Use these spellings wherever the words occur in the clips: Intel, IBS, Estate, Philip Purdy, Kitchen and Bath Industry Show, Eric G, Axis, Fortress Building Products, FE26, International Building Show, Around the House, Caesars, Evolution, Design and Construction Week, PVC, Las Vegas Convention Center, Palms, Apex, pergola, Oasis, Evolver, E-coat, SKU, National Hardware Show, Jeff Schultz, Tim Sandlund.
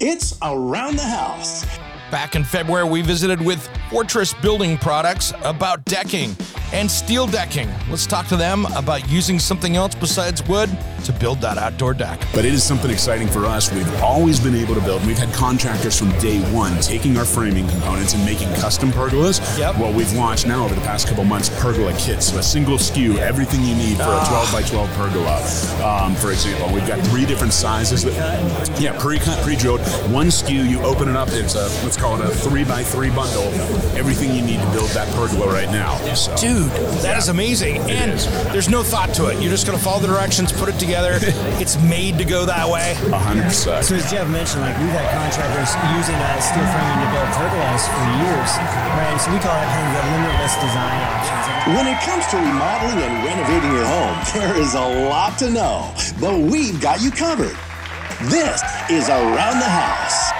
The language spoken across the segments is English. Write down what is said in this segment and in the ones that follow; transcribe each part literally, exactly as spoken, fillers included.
It's Around the House. Back in February, we visited with Fortress Building Products about decking and steel decking. Let's talk to them about using something else besides wood to build that outdoor deck. But it is something exciting for us. We've always been able to build. We've had contractors from day one taking our framing components and making custom pergolas. Yep. Well, we've launched now over the past couple months pergola kits. So a single S K U, everything you need for ah. a twelve by twelve pergola. Um, for example, we've got three different sizes. That, yeah, pre-cut, pre-drilled. One S K U, you open it up. It's a, let's call it a three by three bundle. Everything you need to build that pergola right now. So. Dude, that yeah. is amazing. It and is. There's no thought to it. You're just going to follow the directions, put it together. It's made to go that way. one hundred percent. So as Jeff mentioned, like we've had contractors using uh, steel framing to build pergolas for years, right? So we call that kind of the limitless design options. When it comes to remodeling and renovating your home, there is a lot to know, but we've got you covered. This is Around the House.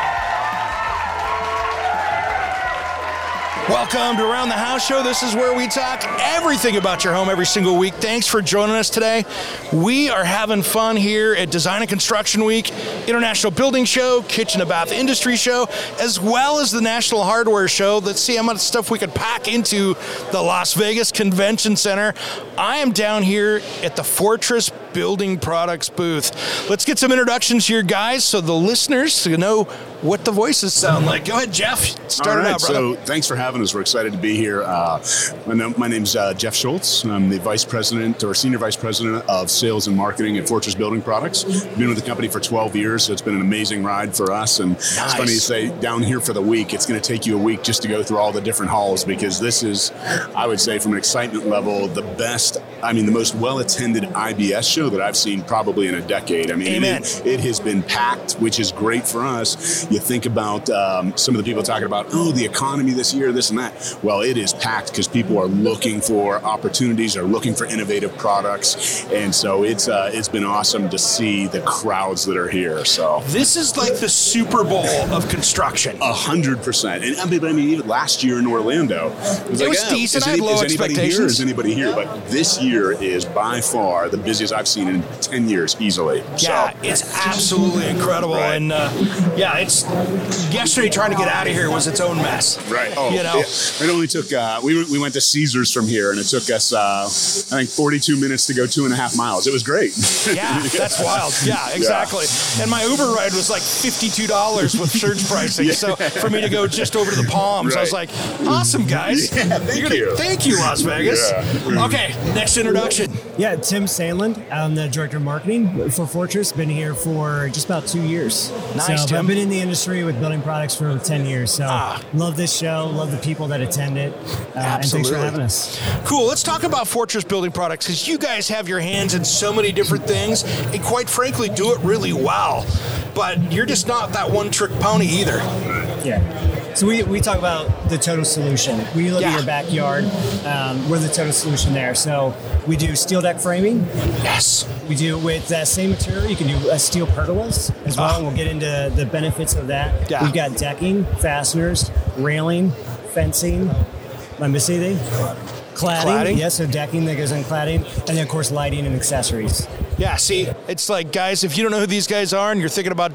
Welcome to Around the House Show. This is where we talk everything about your home every single week. Thanks for joining us today. We are having fun here at Design and Construction Week, International Building Show, Kitchen and Bath Industry Show, as well as the National Hardware Show. Let's see how much stuff we could pack into the Las Vegas Convention Center. I am down here at the Fortress Building Products booth. Let's get some introductions here, guys, so the listeners know what the voices sound like. Go ahead, Jeff. Start All right, it out, brother. So thanks for having us. We're excited to be here. Uh, my name's uh, Jeff Schultz. I'm the Vice President or Senior Vice President of Sales and Marketing at Fortress Building Products. Been with the company for twelve years, so it's been an amazing ride for us. And nice. It's funny to say, down here for the week, it's going to take you a week just to go through all the different halls, because this is, I would say, from an excitement level, the best, I mean, the most well-attended I B S show that I've seen probably in a decade. I mean, it, it has been packed, which is great for us. You think about um, some of the people talking about, oh, the economy this year, this and that. Well, it is packed because people are looking for opportunities, are looking for innovative products. And so it's uh, it's been awesome to see the crowds that are here. So this is like the Super Bowl of construction. A hundred percent. And I mean, I mean, even last year in Orlando, it was, it like, was oh, decent. Is, I had low is expectations. Anybody here? Is anybody here? But this year is by far the busiest I've seen in ten years easily. Yeah, so. It's absolutely incredible. Right. And uh, yeah, it's yesterday trying to get out of here was its own mess. Right. Oh, you know? It, it only took, uh, we we went to Caesars from here and it took us, uh, I think, forty-two minutes to go two and a half miles. It was great. Yeah, that's wild. Yeah, exactly. Yeah. And my Uber ride was like fifty-two dollars with surge pricing. Yeah. So for me to go just over to the Palms, right. I was like, awesome, guys. Yeah, thank You're gonna, you. Thank you, Las Vegas. Yeah. Okay, next introduction. Yeah, Tim Sandlund. I'm the Director of Marketing for Fortress. Been here for just about two years. Nice, so, Tim. I've been in the industry with building products for ten years. So ah. love this show. Love the people that attend it. Uh, and thanks for having us. Cool. Let's talk about Fortress Building Products, because you guys have your hands in so many different things and quite frankly do it really well. But you're just not that one-trick pony either. Yeah. So we, we talk about the total solution. We look yeah. at your backyard. Um, we're the total solution there. So we do steel deck framing. Yes. We do with that same material. You can do uh, steel pergolas as well. Uh, and we'll get into the benefits of that. Yeah. We've got decking, fasteners, railing, fencing. Am I missing anything? Cladding. Cladding. Yes, yeah, so decking that goes on cladding. And then, of course, lighting and accessories. Yeah, see, it's like, guys, if you don't know who these guys are and you're thinking about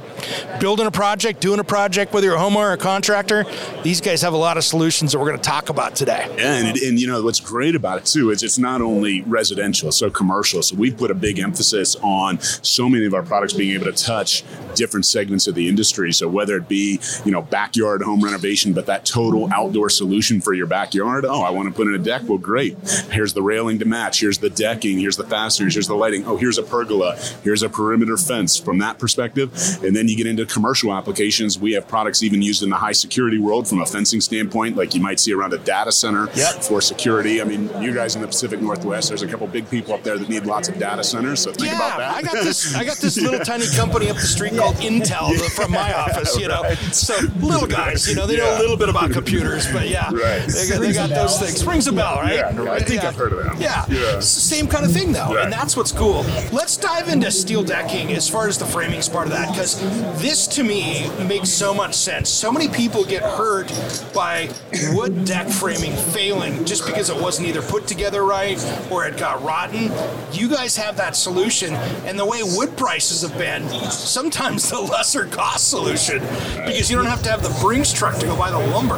building a project, doing a project, whether you're a homeowner or a contractor, these guys have a lot of solutions that we're going to talk about today. Yeah, and, and you know, what's great about it, too, is it's not only residential, it's so commercial. So we put a big emphasis on so many of our products being able to touch different segments of the industry. So whether it be, you know, backyard home renovation, but that total outdoor solution for your backyard, oh, I want to put in a deck, well, great. great. Here's the railing to match. Here's the decking. Here's the fasteners. Here's the lighting. Oh, here's a pergola. Here's a perimeter fence from that perspective. And then you get into commercial applications. We have products even used in the high security world from a fencing standpoint, like you might see around a data center yep. for security. I mean, you guys in the Pacific Northwest, there's a couple big people up there that need lots of data centers. So think yeah, about that. I got this, I got this little yeah. tiny company up the street yeah. called Intel yeah. from my office, you know. Right. So little guys, you know, they yeah. know a little bit about computers, but yeah, right. they got, they got those things. Rings a bell, right? Yeah, no, I think yeah. I've heard of that. Yeah. yeah. It's the same kind of thing, though, right. and that's what's cool. Let's dive into steel decking as far as the framing's part of that, because this, to me, makes so much sense. So many people get hurt by wood deck framing failing just because it wasn't either put together right or it got rotten. You guys have that solution, and the way wood prices have been, sometimes the lesser cost solution, because you don't have to have the Brinks truck to go buy the lumber.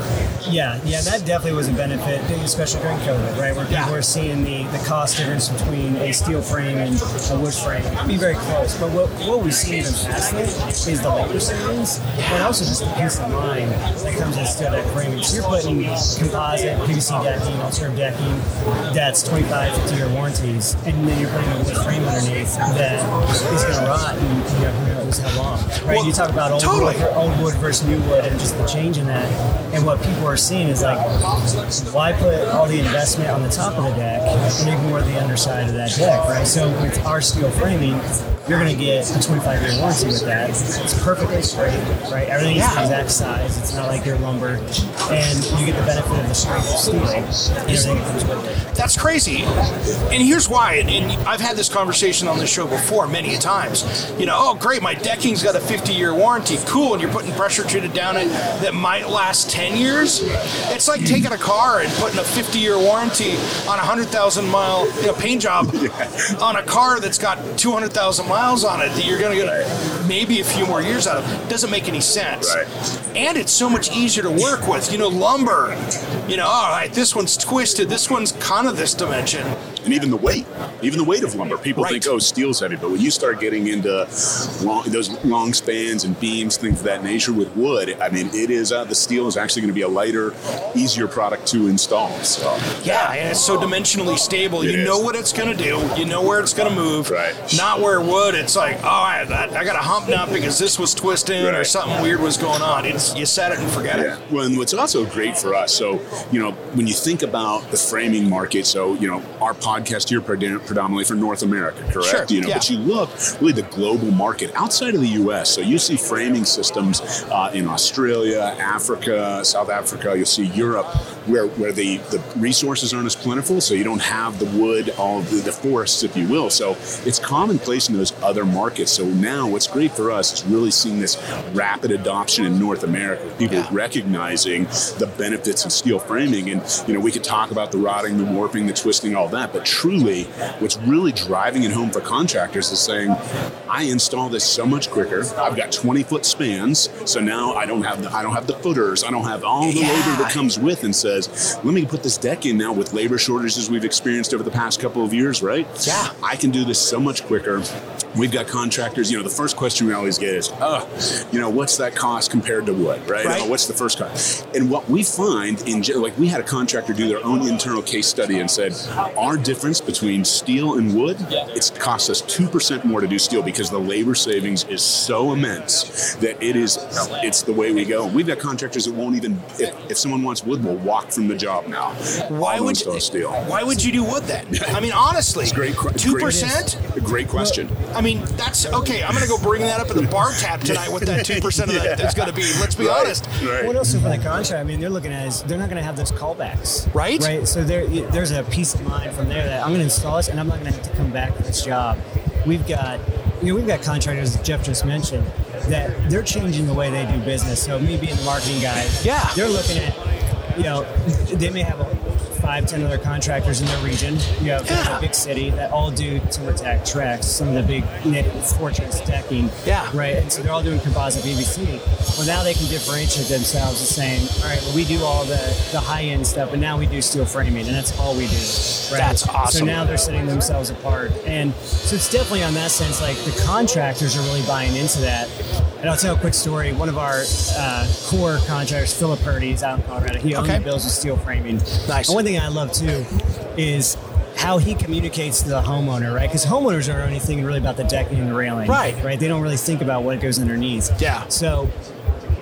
Yeah, yeah, that definitely was a benefit, especially during COVID, right, where people yeah. are seeing the, the cost difference between a steel frame and a wood frame. It'd be very close, but what, what we see even faster is the labor savings, but also just the peace of mind that comes with steel deck framing. So you're putting composite, P V C decking, alternative decking, that's twenty-five, fifty-year warranties, and then you're putting a wood frame underneath that is going to rot and you know, who knows how long, right? Well, you talk about old, totally. wood, old wood versus new wood and just the change in that, and what people are seeing is like, why put all the investment on the top of the deck and ignore the underside of that deck, right? So with our steel framing, you're going to get a twenty-five-year warranty with that. It's perfectly straight, right? Everything yeah. is the exact size. It's not like your lumber. And you get the benefit of the strength of steel. Everything comes with it. That's crazy. And here's why. And, and I've had this conversation on this show before many times. You know, oh, great, my decking's got a fifty-year warranty. Cool. And you're putting pressure treated down it that might last ten years. It's like taking a car and putting a fifty-year warranty on a one hundred thousand mile you know, paint job yeah. on a car that's got two hundred thousand miles. Miles on it that you're going to get maybe a few more years out of. Doesn't make any sense. Right. And it's so much easier to work with. You know, lumber, you know, all right, this one's twisted. This one's kind of this dimension. And even the weight, even the weight of lumber. People right. think, oh, steel's heavy. But when you start getting into long, those long spans and beams, things of that nature with wood, I mean, it is, uh, the steel is actually going to be a lighter, easier product to install. So yeah, and it's so dimensionally stable. It you is. know what it's going to do. You know where it's going to move. Right. Not where wood, it's like, oh, I, I got a hump now because this was twisting right. or something weird was going on. It's, you set it and forget yeah. it. Well, and what's also great for us, so, you know, when you think about the framing market, so, you know, our podcast podcast here predominantly for North America, correct? Sure, you know, yeah. But you look really the global market outside of the U S. So you see framing systems uh, in Australia, Africa, South Africa. You'll see Europe where, where the, the resources aren't as plentiful. So you don't have the wood, all the, the forests, if you will. So it's commonplace in those other markets. So now what's great for us is really seeing this rapid adoption in North America. People yeah. recognizing the benefits of steel framing. And, you know, we could talk about the rotting, the warping, the twisting, all that. But truly, what's really driving it home for contractors is saying, I install this so much quicker. I've got twenty-foot spans, so now I don't have the I don't have the footers. I don't have all the yeah. labor that comes with. And says, let me put this deck in now with labor shortages we've experienced over the past couple of years, right? Yeah, I can do this so much quicker. We've got contractors. You know, the first question we always get is, oh, you know, what's that cost compared to wood, right? right. Oh, what's the first cost? And what we find in like we had a contractor do their own internal case study and said, our difference between steel and wood, yeah. it costs us two percent more to do steel because the labor savings is so immense that it is, it's the way we go. We've got contractors that won't even, if, if someone wants wood, will walk from the job now. Why would you, steel. Why would you do wood then? I mean, honestly, great, two percent? Great, great question. Well, I mean, that's, okay, I'm going to go bring that up in the bar tab tonight what that two percent of yeah. that is going to be. Let's be right. honest. Right. What else is for that contract? I mean, they're looking at is they're not going to have those callbacks. Right? Right. So there, there's a peace of mind from there. That I'm going to install this and I'm not going to have to come back for this job. We've got, you know, we've got contractors, as Jeff just mentioned, that they're changing the way they do business. So me being the marketing guy, yeah, they're looking at, you know, they may have five, ten other contractors in their region. You have yeah. a big city that all do timber tack tracks, some of the big Fortress decking, yeah, right? And so they're all doing composite P V C. Well, now they can differentiate themselves as saying, all right, well, we do all the, the high-end stuff, but now we do steel framing, and that's all we do. Right? That's awesome. So now they're setting themselves apart. And so it's definitely on that sense, like the contractors are really buying into that. And I'll tell a quick story. One of our uh, core contractors, Philip Purdy, is out in Colorado. He only okay. builds with steel framing. Nice. And one thing thing I love too is how he communicates to the homeowner, right? Because homeowners are only thinking really about the decking and the railing, right? Right? They don't really think about what goes underneath. Yeah. So,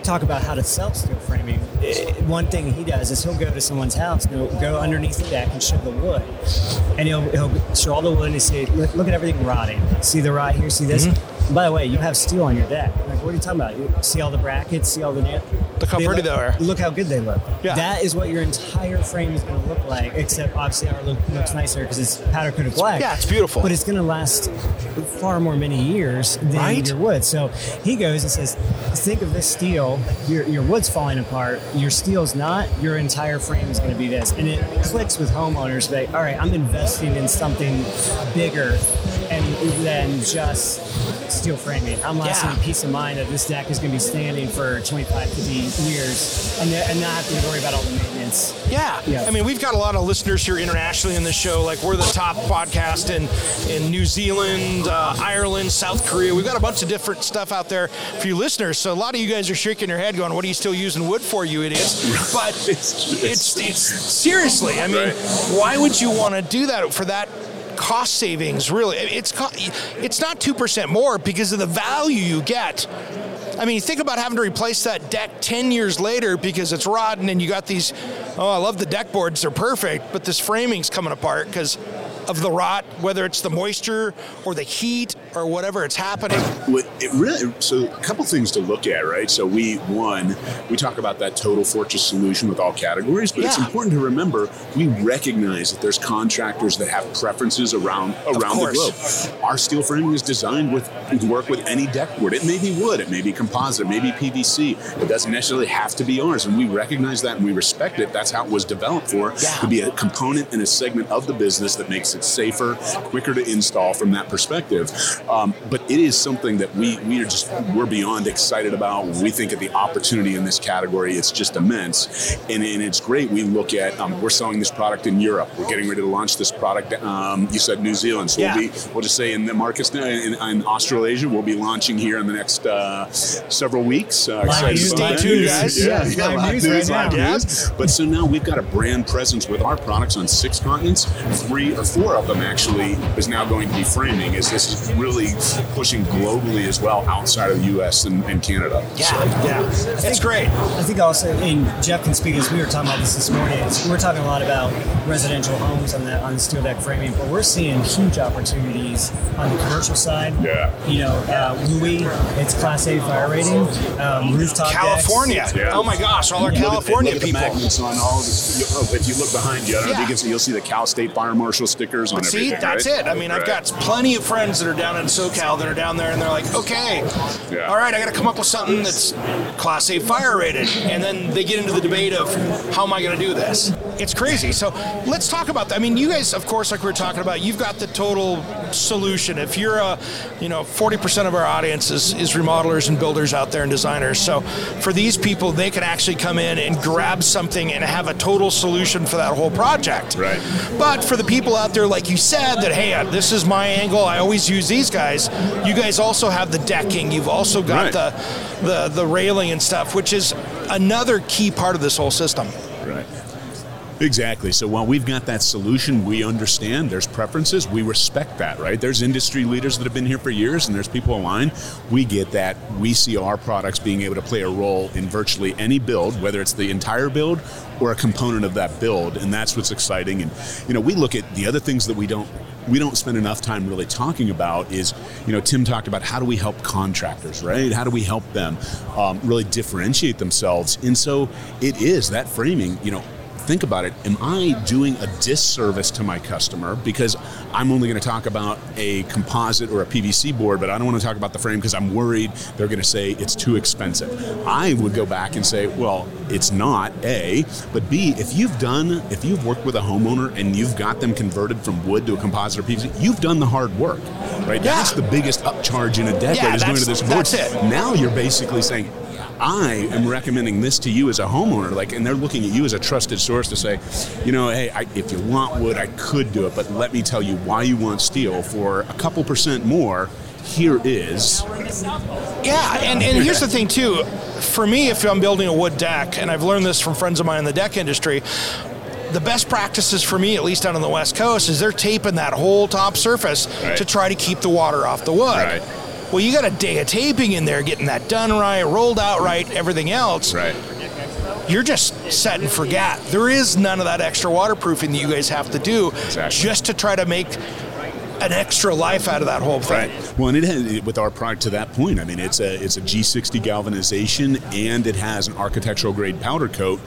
talk about how to sell steel framing. It, one thing he does is he'll go to someone's house, and he'll go underneath the deck and show the wood, and he'll he'll show all the wood and say, "Look, look at everything rotting. See the rot here. See this." Mm-hmm. By the way, you have steel on your deck. Like, what are you talking about? You see all the brackets, see all the nails. Look how they pretty look, they are. Look how good they look. Yeah. That is what your entire frame is going to look like, except obviously our look looks nicer because it's powder coated black. Yeah, it's beautiful. But it's going to last far more many years than right? your wood. So he goes and says, think of this steel. Your your wood's falling apart. Your steel's not. Your entire frame is going to be this. And it clicks with homeowners. Like, all right, I'm investing in something bigger and than just steel framing. I'm lasting yeah. peace of mind that this deck is going to be standing for twenty-five, fifty years and, and not have to worry about all the maintenance. Yeah. yeah. I mean, we've got a lot of listeners here internationally in this show. Like, we're the top podcast in, in New Zealand, uh, Ireland, South Korea. We've got a bunch of different stuff out there for you listeners. So a lot of you guys are shaking your head going, what are you still using wood for, you idiots? But it's, it's, it's seriously, I mean, right. why would you want to do that for that? Cost savings, really. It's it's not two percent more because of the value you get. I mean, think about having to replace that deck ten years later because it's rotten and you got these, oh, I love the deck boards, they're perfect, but this framing's coming apart because of the rot, whether it's the moisture or the heat or whatever it's happening. It really, so a couple things to look at, right? So we, one, we talk about that total Fortress solution with all categories, but yeah. it's important to remember, we recognize that there's contractors that have preferences around around the globe. Our steel framing is designed with to work with any deck board. It may be wood, it may be composite, it may be P V C. It doesn't necessarily have to be ours, and we recognize that and we respect it. That's how it was developed for, yeah. to be a component and a segment of the business that makes it's safer, quicker to install from that perspective. Um, but it is something that we we are just we're beyond excited about. We think of the opportunity in this category. It's just immense, and, and it's great. We look at um, we're selling this product in Europe. We're getting ready to launch this product. Um, you said New Zealand, so yeah. we'll, be, we'll just say in the markets now in, in Australasia. We'll be launching here in the next uh, several weeks. Uh, excited about that. News, guys. Yeah, yeah, yeah news news right now. News. But so now we've got a brand presence with our products on six continents, three or four. Four of them actually is now going to be framing. Is this is really pushing globally as well outside of the U S and, and Canada? Yeah, so, yeah, think, it's great. I think also, and Jeff can speak as we were talking about this this morning. We're talking a lot about residential homes on the on the steel deck framing, but we're seeing huge opportunities on the commercial side. Yeah, you know, uh, Louis, it's Class A fire rating. Um, rooftop California. Decks. Yeah. Oh my gosh, all our yeah. California look at the, look at the people. On all this, if you look behind you, I don't yeah. know if you can see, you'll see the Cal State Fire Marshal sticker. On but see, that's right? it. I mean, right. I've got plenty of friends that are down in SoCal that are down there, and they're like, okay, yeah. all right, I got to come up with something that's Class A fire rated. And then they get into the debate of how am I going to do this? It's crazy. So let's talk about that. I mean, you guys, of course, like we were talking about, you've got the total solution. If you're a, you know, forty percent of our audience is, is remodelers and builders out there and designers. So for these people, they can actually come in and grab something and have a total solution for that whole project. Right. But for the people out there, like you said, that, hey, this is my angle, I always use these guys, you guys also have the decking, you've also got right. the, the the railing and stuff, which is another key part of this whole system. Right. Exactly. So while we've got that solution, we understand there's preferences. We respect that, right? There's industry leaders that have been here for years, and there's people aligned. We get that. We see our products being able to play a role in virtually any build, whether it's the entire build or a component of that build, and that's what's exciting. And, you know, we look at the other things that we don't we don't spend enough time really talking about is, you know, Tim talked about how do we help contractors, right? How do we help them um, really differentiate themselves? And so it is that framing, you know, think about it. Am I doing a disservice to my customer because I'm only going to talk about a composite or a P V C board, but I don't want to talk about the frame because I'm worried they're going to say it's too expensive? I would go back and say, well, it's not, A, but B, if you've done, if you've worked with a homeowner and you've got them converted from wood to a composite or P V C, you've done the hard work, right? Yeah. That's the biggest upcharge in a decade yeah, is going to this board. That's it. Now you're basically saying, I am recommending this to you as a homeowner, like, and they're looking at you as a trusted source to say, you know, hey, I, if you want wood, I could do it, but let me tell you why you want steel for a couple percent more. Here is. Yeah, and, and here's the thing, too. For me, if I'm building a wood deck, and I've learned this from friends of mine in the deck industry, the best practices for me, at least out on the West Coast, is they're taping that whole top surface right. to try to keep the water off the wood. Right. Well, you got a day of taping in there, getting that done right, rolled out right, everything else. Right. You're just set and forget. There is none of that extra waterproofing that you guys have to do exactly. just to try to make an extra life out of that whole thing. Right. Well, and it has, with our product to that point, I mean, it's a it's a G sixty galvanization, and it has an architectural grade powder coat,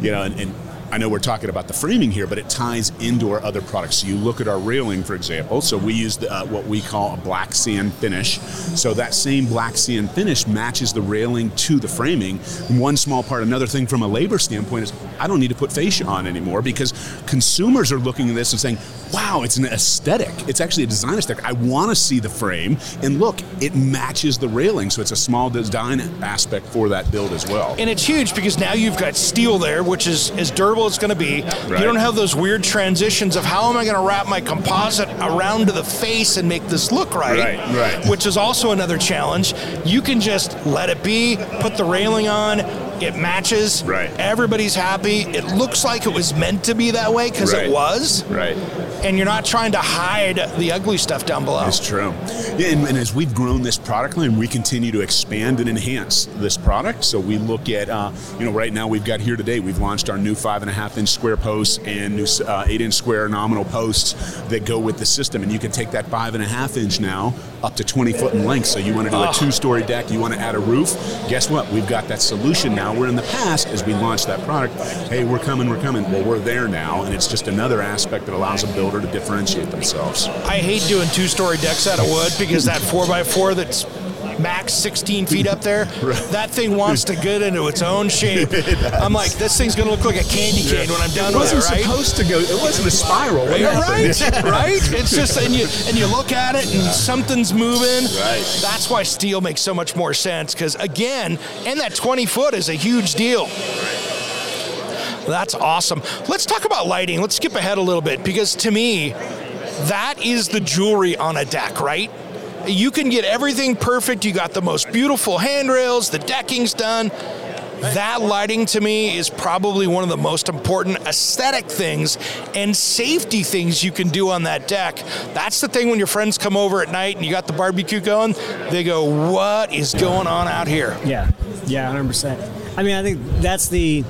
you know, and, and I know we're talking about the framing here, but it ties into our other products. So you look at our railing, for example. So we use uh, what we call a black sand finish. So that same black sand finish matches the railing to the framing. One small part, another thing from a labor standpoint is I don't need to put fascia on anymore because consumers are looking at this and saying, wow, it's an aesthetic. It's actually a design aesthetic. I want to see the frame. And look, it matches the railing. So it's a small design aspect for that build as well. And it's huge because now you've got steel there, which is as durable it's going to be. Right. You don't have those weird transitions of how am I going to wrap my composite around to the face and make this look right, right, right. which is also another challenge. You can just let it be, put the railing on, it matches, right. everybody's happy, it looks like it was meant to be that way because right. it was, right. and you're not trying to hide the ugly stuff down below. That's true. And, and as we've grown this product line, we continue to expand and enhance this product. So we look at, uh, you know, right now we've got here today, we've launched our new five and a half inch square posts and new uh, eight inch square nominal posts that go with the system. And you can take that five and a half inch now up to twenty foot in length. So you want to do oh. a two story deck, you want to add a roof. Guess what? We've got that solution now. We're in the past as we launched that product. Hey, we're coming, we're coming. Well, we're there now, and it's just another aspect that allows a builder to differentiate themselves. I hate doing two-story decks out of wood because that four by four that's max sixteen feet up there, right. that thing wants to get into its own shape. I'm like, this thing's going to look like a candy cane yeah. when I'm done with it, right? It wasn't supposed to go. It wasn't a spiral. Right, right? right? It's just, and you and you look at it, and yeah. something's moving. Right. That's why steel makes so much more sense, because, again, and that twenty foot is a huge deal. That's awesome. Let's talk about lighting. Let's skip ahead a little bit, because to me, that is the jewelry on a deck, right? You can get everything perfect. You got the most beautiful handrails. The decking's done. That lighting, to me, is probably one of the most important aesthetic things and safety things you can do on that deck. That's the thing when your friends come over at night and you got the barbecue going, they go, what is going on out here? Yeah, yeah, one hundred percent. I mean, I think that's the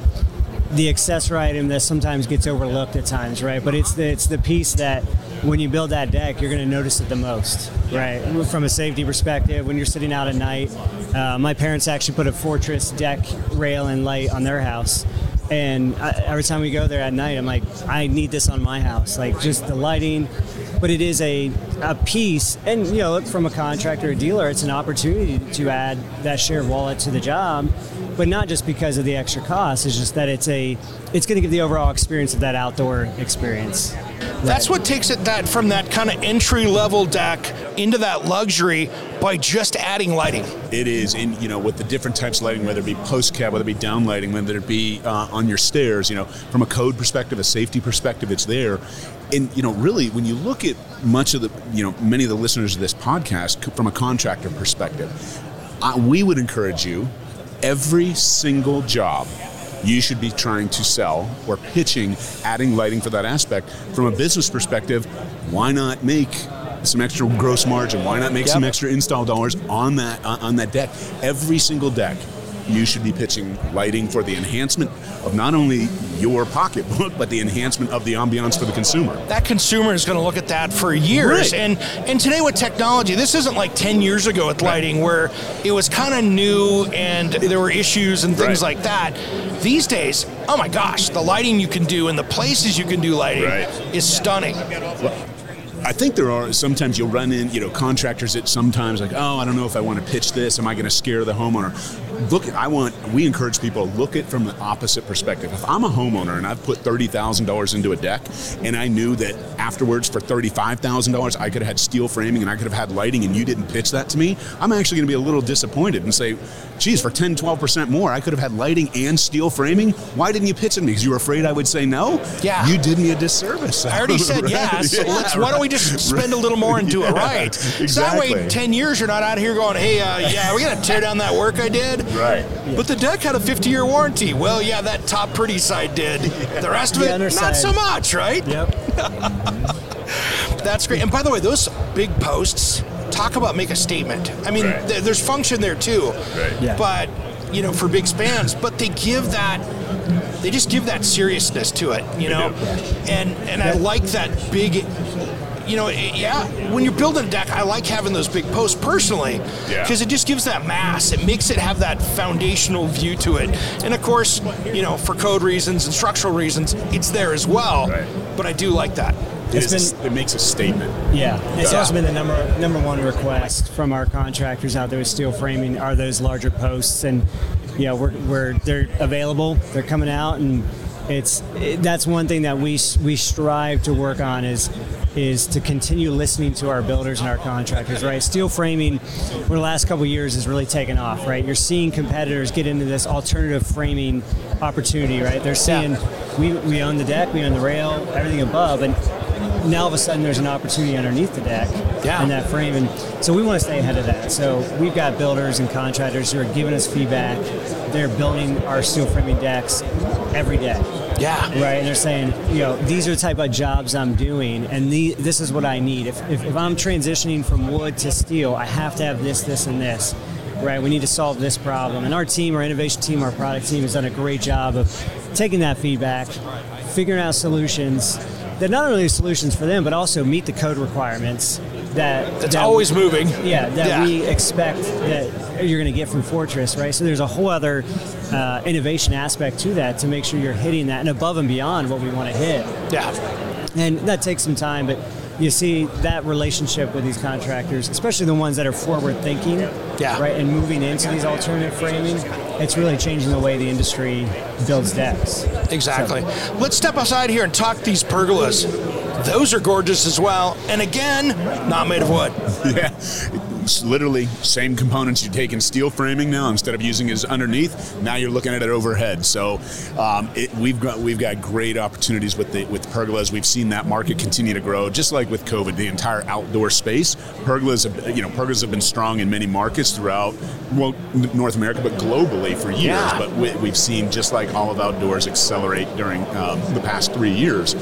the accessory item that sometimes gets overlooked at times, right? But it's the, it's the piece that when you build that deck, you're going to notice it the most, right? From a safety perspective, when you're sitting out at night, uh, my parents actually put a Fortress deck rail and light on their house. And I, every time we go there at night, I'm like, I need this on my house, like just the lighting. But it is a, a piece. And, you know, from a contractor or dealer, it's an opportunity to add that share of wallet to the job. But not just because of the extra cost, it's just that it's a it's going to give the overall experience of that outdoor experience. That's right. What takes it that from that kind of entry-level deck into that luxury by just adding lighting. It is, and you know, with the different types of lighting, whether it be post cab, whether it be down lighting, whether it be uh, on your stairs, you know, from a code perspective, a safety perspective, it's there. And, you know, really, when you look at much of the, you know, many of the listeners of this podcast from a contractor perspective, I, we would encourage you, every single job you should be trying to sell or pitching, adding lighting for that aspect. From a business perspective, why not make some extra gross margin? Why not make yep. some extra install dollars on that on that deck? Every single deck, you should be pitching lighting for the enhancement of not only your pocketbook, but the enhancement of the ambiance for the consumer. That consumer is going to look at that for years. Right. And and today with technology, this isn't like ten years ago with lighting where it was kind of new and there were issues and things right. like that. These days, oh my gosh, the lighting you can do and the places you can do lighting right. is stunning. Well, I think there are, sometimes you'll run in, you know, contractors that sometimes like, oh, I don't know if I want to pitch this. Am I going to scare the homeowner? Look, I want, we encourage people to look at from the opposite perspective. If I'm a homeowner and I've put thirty thousand dollars into a deck and I knew that afterwards for thirty-five thousand dollars, I could have had steel framing and I could have had lighting and you didn't pitch that to me, I'm actually going to be a little disappointed and say, geez, for ten, twelve percent more, I could have had lighting and steel framing. Why didn't you pitch it to me? Because you were afraid I would say no? Yeah. You did me a disservice. I already said right? yeah, so yeah, let's, right. why don't we just spend a little more and do yeah, it right? Exactly. So that way, ten years, you're not out here going, hey, uh, yeah, we got to tear down that work I did. Right. Yeah. But the deck had a fifty-year warranty. Well, yeah, that top pretty side did. Yeah. The rest of the it, not side. So much, right? Yep. That's great. And by the way, those big posts, talk about make a statement. I mean, right. th- there's function there too. Right. Yeah. But, you know, for big spans, but they give that... They just give that seriousness to it, you know? And and I like that big, you know, it, yeah, when you're building a deck, I like having those big posts personally, because yeah. it just gives that mass. It makes it have that foundational view to it. And of course, you know, for code reasons and structural reasons, it's there as well, right. but I do like that. It, is, been, it makes a statement. Yeah. It's yeah. also been the number number one request from our contractors out there with steel framing are those larger posts. And, you know, we're, we're, they're available. They're coming out. And it's it, that's one thing that we we strive to work on is is to continue listening to our builders and our contractors, right? Steel framing over the last couple of years has really taken off, right? You're seeing competitors get into this alternative framing opportunity, right? They're saying, we, we own the deck, we own the rail, everything above. And now all of a sudden there's an opportunity underneath the deck yeah. in that frame, and so we want to stay ahead of that. So we've got builders and contractors who are giving us feedback. They're building our steel framing decks every day. Yeah. Right? And they're saying, you know, these are the type of jobs I'm doing, and the, this is what I need. If, if if I'm transitioning from wood to steel, I have to have this, this, and this. Right? We need to solve this problem. And our team, our innovation team, our product team has done a great job of taking that feedback, figuring out solutions. They're not only solutions for them, but also meet the code requirements that... That's that always we, moving. Yeah, that yeah. we expect that you're going to get from Fortress, right? So there's a whole other uh, innovation aspect to that to make sure you're hitting that and above and beyond what we want to hit. Yeah. And that takes some time, but you see that relationship with these contractors, especially the ones that are forward-thinking, yeah. right, and moving into these alternative framing, it's really changing the way the industry builds decks. Exactly. So. Let's step outside here and talk these pergolas. Those are gorgeous as well, and again, not made of wood. Yeah, it's literally same components you take in steel framing now. Instead of using it as underneath, now you're looking at it overhead. So um, it, we've got we've got great opportunities with the with pergolas. We've seen that market continue to grow, just like with COVID, the entire outdoor space. Pergolas, have, you know, pergolas have been strong in many markets throughout well, North America, but globally for years. Yeah. But we, we've seen just like all of outdoors accelerate during um, the past three yeers.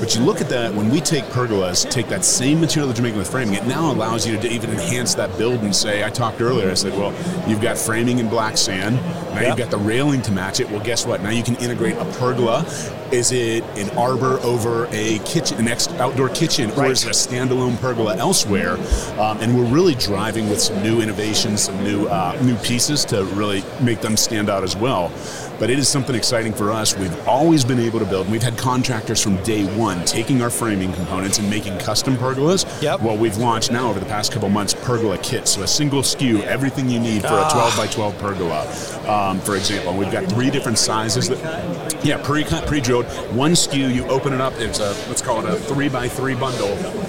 But you look at that when we take pergolas, take that same material that you're making with framing, it now allows you to even enhance that build and say, I talked earlier, I said, well, you've got framing and black sand, now yep. you've got the railing to match it. Well, guess what? Now you can integrate a pergola. Is it an arbor over a kitchen, an ex- outdoor kitchen, right. or is it a standalone pergola elsewhere? Um, and we're really driving with some new innovations, some new, uh, new pieces to really make them stand out as well. But it is something exciting for us. We've always been able to build. We've had contractors from day one taking our framing components and making custom pergolas. Yep. Well, we've launched now over the past couple months pergola kits. So a single S K U, everything you need for a twelve by twelve pergola, um, for example. We've got three different sizes. That, yeah, pre-cut, pre-drilled. One S K U, you open it up. It's a, let's call it a three by three bundle.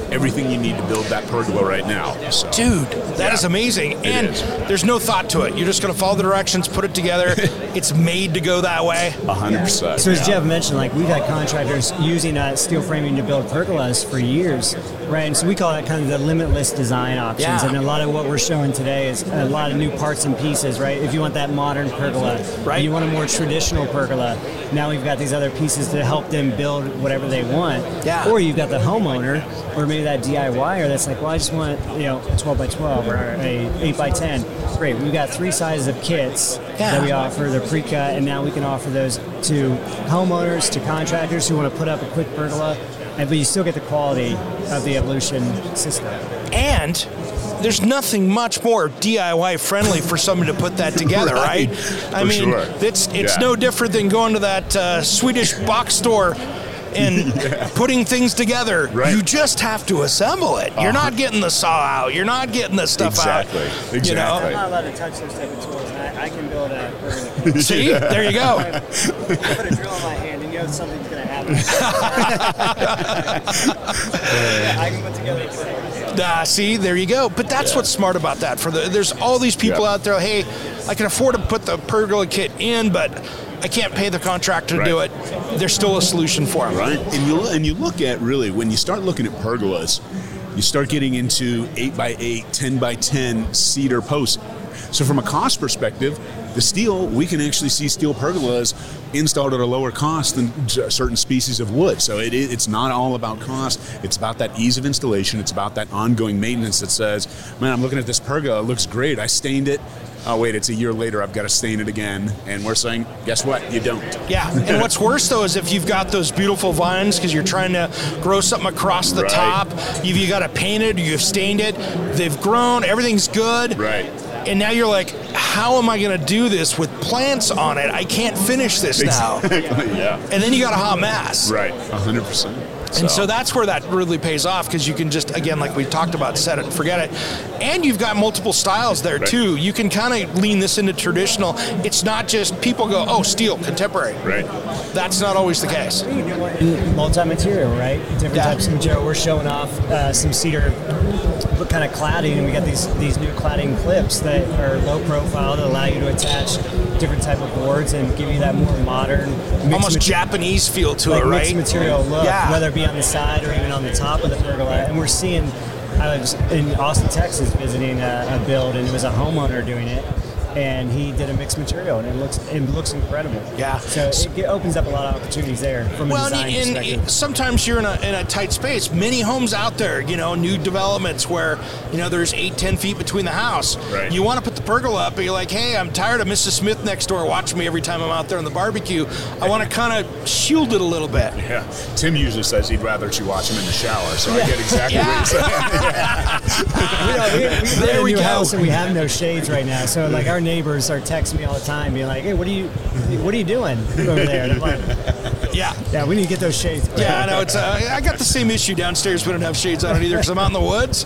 Everything you need to build that pergola right now. So, Dude, that yeah, is amazing. And is. There's no thought to it. You're just going to follow the directions, put it together. It's made to go that way. one hundred percent. Yeah. So as Jeff mentioned, like we've had contractors using uh, steel framing to build pergolas for years, right? And so we call that kind of the limitless design options. Yeah. And a lot of what we're showing today is a lot of new parts and pieces, right? If you want that modern pergola, right? You want a more traditional pergola. Now we've got these other pieces to help them build whatever they want. Yeah. Or you've got the homeowner or maybe that DIYer that's like, well, I just want, you know, a twelve by twelve or a eight by ten. Great. We've got three sizes of kits yeah. that we offer. They're pre-cut, and now we can offer those to homeowners, to contractors who want to put up a quick pergola, but you still get the quality of the Evolution system. And there's nothing much more D I Y friendly for somebody to put that together, right? right? I for mean, sure. it's it's yeah. no different than going to that uh, Swedish box store and yeah. putting things together. Right. You just have to assemble it. Uh-huh. You're not getting the saw out. You're not getting the stuff exactly. out. Exactly. Exactly. You know? I'm not allowed to touch those type of tools. I, I can build a pergola. See? Yeah. There you go. I put a drill in my hand and you know something's going to happen. yeah, I can put together a pergola. Ah, see, there you go. But that's yeah. what's smart about that. For the, there's all these people yep. out there, hey, I can afford to put the pergola kit in, but I can't pay the contractor to right. do it. There's still a solution for them. Right. And you, and you look at, really, when you start looking at pergolas, you start getting into eight by eight, ten by ten cedar posts. So from a cost perspective, the steel, we can actually see steel pergolas installed at a lower cost than certain species of wood. So it, it's not all about cost. It's about that ease of installation. It's about that ongoing maintenance that says, man, I'm looking at this pergola. It looks great. I stained it. Oh, wait, it's a year later. I've got to stain it again. And we're saying, guess what? You don't. Yeah. And what's worse, though, is if you've got those beautiful vines because you're trying to grow something across the right. top, you've you got it painted, you've stained it, they've grown, everything's good. Right. And now you're like, how am I going to do this with plants on it? I can't finish this exactly. now. Yeah. And then you got a hot mess. Right. one hundred percent. So. And so that's where that really pays off because you can just, again, like we talked about, set it and forget it. And you've got multiple styles there, right. too. You can kind of lean this into traditional. It's not just people go, oh, steel, contemporary. Right. That's not always the case. Multi-material, right? Different yeah. types of material. We're showing off uh, some cedar kind of cladding, and we got these, these new cladding clips that are low profile that allow you to attach different type of boards and give you that more modern, almost mat- Japanese feel to like it, right? Mixed material look, yeah. whether it be on the side or even on the top of the pergola. And we're seeing, I was in Austin, Texas, visiting a, a build, and it was a homeowner doing it, and he did a mixed material, and it looks it looks incredible. Yeah. So it, it opens up a lot of opportunities there from well, a design and, perspective. And sometimes you're in a, in a tight space. Many homes out there, you know, new developments where, you know, there's eight, ten feet between the house. Right. You want to put the pergola up, but you're like, hey, I'm tired of Missus Smith next door watching me every time I'm out there on the barbecue. I want to kind of shield it a little bit. Yeah. Tim usually says he'd rather she watch him in the shower, so yeah. I get exactly yeah. what he's saying. Yeah. We, we, we there we go. House and we have no shades right now, so like our neighbors are texting me all the time being like, hey, what are you what are you doing over there? And I'm like, yeah yeah we need to get those shades. Yeah, I know. It's uh, I got the same issue downstairs. We don't have shades on it either because I'm out in the woods,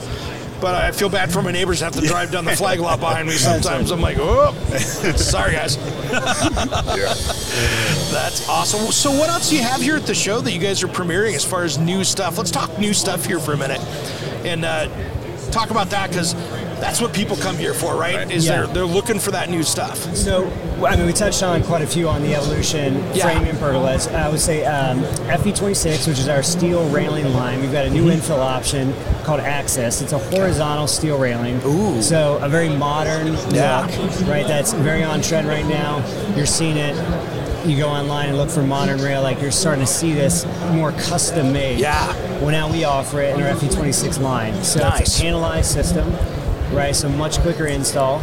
but I feel bad for my neighbors that have to drive down the flag lot behind me sometimes. I'm like, oh, sorry guys. Yeah. That's awesome. So what else do you have here at the show that you guys are premiering as far as new stuff? Let's talk new stuff here for a minute and uh talk about that because that's what people come here for, right? right. Is yeah. they're, they're looking for that new stuff. So, I mean, we touched on quite a few on the Evolution yeah. frame and pergolas. I would say um, F E twenty-six, which is our steel railing line. We've got a new infill option called Axis. It's a horizontal steel railing. Ooh. So a very modern yeah. look, right? That's very on trend right now. You're seeing it. You go online and look for modern rail, like you're starting to see this more custom made. Yeah. Well, now we offer it in our F E twenty-six line. So nice. It's a panelized system. Right, so much quicker install,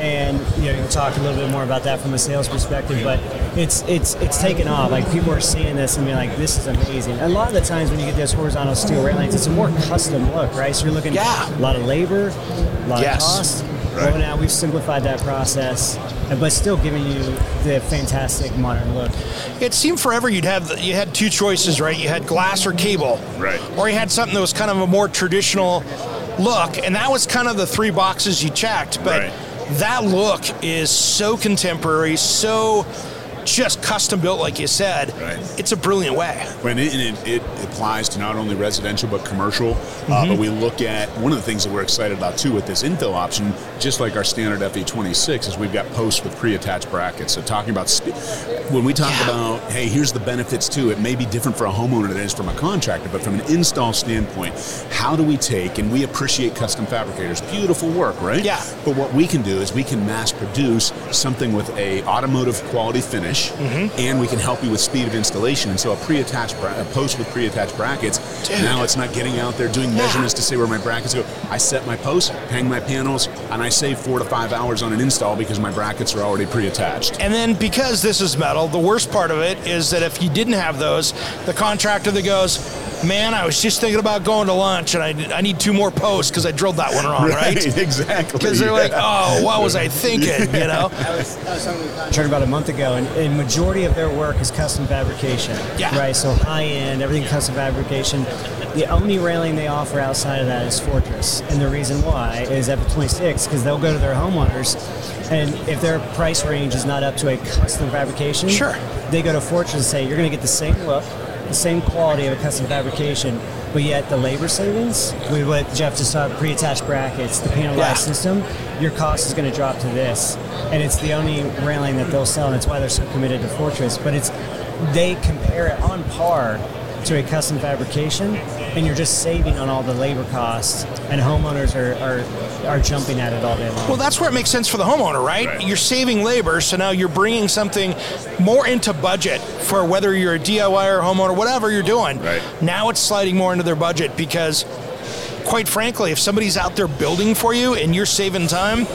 and you know, we'll talk a little bit more about that from a sales perspective, but it's it's it's taken off. Like people are seeing this and being like, this is amazing. And a lot of the times when you get those horizontal steel rail lines, it's a more custom look, right? So you're looking yeah. at a lot of labor, a lot yes. of cost. Right. Well, now we've simplified that process, but still giving you the fantastic modern look. It seemed forever you'd have you had two choices, right? You had glass or cable, right? Or you had something that was kind of a more traditional look, and that was kind of the three boxes you checked, but right. that look is so contemporary, so just custom built, like you said. Right. It's a brilliant way. When it, and it, it applies to not only residential but commercial. Mm-hmm. Uh, but we look at one of the things that we're excited about too with this infill option, just like our standard F E twenty-six, is we've got posts with pre-attached brackets. So talking about sp- when we talk yeah. about, hey, here's the benefits too. It may be different for a homeowner than it is from a contractor, but from an install standpoint, how do we take, and we appreciate custom fabricators, beautiful work, right? Yeah. But what we can do is we can mass produce something with a automotive quality finish. Mm-hmm. And we can help you with speed of installation. And so a pre-attached bra- a post with pre-attached brackets, dude. Now it's not getting out there doing yeah. measurements to say where my brackets go. I set my posts, hang my panels, and I save four to five hours on an install because my brackets are already pre-attached. And then because this is metal, the worst part of it is that if you didn't have those, the contractor that goes, man, I was just thinking about going to lunch, and I, I need two more posts because I drilled that one wrong, right? right? Exactly. Because they're yeah. like, oh, what was I thinking, yeah. you know? I was, I was talking about, about a month ago, and, and majority of their work is custom fabrication, yeah. right? So high-end, everything custom fabrication. The only railing they offer outside of that is Fortress, and the reason why is F E twenty-six, because they'll go to their homeowners, and if their price range is not up to a custom fabrication, sure. they go to Fortress and say, you're going to get the same look, the same quality of a custom fabrication, but yet the labor savings, with what Jeff just saw, pre-attached brackets, the panelized yeah. system, your cost is going to drop to this. And it's the only railing that they'll sell, and it's why they're so committed to Fortress. But it's they compare it on par to a custom fabrication, and you're just saving on all the labor costs, and homeowners are, are, are jumping at it all day long. Well, that's where it makes sense for the homeowner, right? right? You're saving labor, so now you're bringing something more into budget for whether you're a D I Y or a homeowner, whatever you're doing. Right. Now it's sliding more into their budget because, quite frankly, if somebody's out there building for you and you're saving time,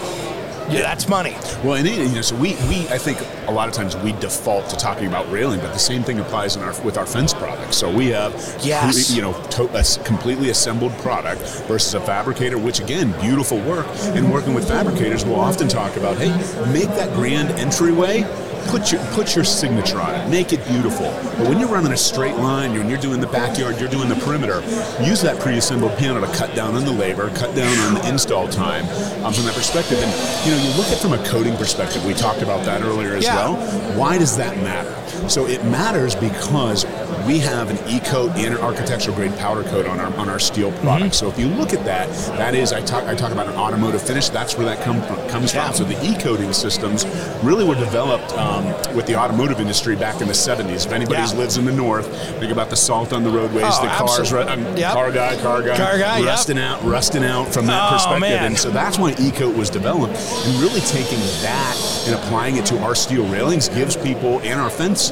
yeah, that's money. Well, and it, you know, so we, we, I think a lot of times we default to talking about railing, but the same thing applies in our with our fence products. So we have, yes, you know, to, a completely assembled product versus a fabricator, which again, beautiful work. And working with fabricators, we'll often talk about, hey, make that grand entryway. Put your put your signature on it. Make it beautiful. But when you're running a straight line, when you're doing the backyard, you're doing the perimeter, use that pre-assembled piano to cut down on the labor, cut down on the install time um, from that perspective. And, you know, you look at it from a coding perspective. We talked about that earlier as yeah. well. Why does that matter? So it matters because we have an E-coat and an architectural grade powder coat on our on our steel product. Mm-hmm. So if you look at that, that is, I talk I talk about an automotive finish. That's where that come from, comes yeah. from. So the E-coating systems really were developed um, with the automotive industry back in the seventies. If anybody yeah. lives in the north, think about the salt on the roadways, oh, the cars, um, yep. car guy, car guy, car guy rusting yep. out, rusting out from that oh, perspective. Man. And so that's why E-coat was developed. And really taking that and applying it to our steel railings gives people and our fence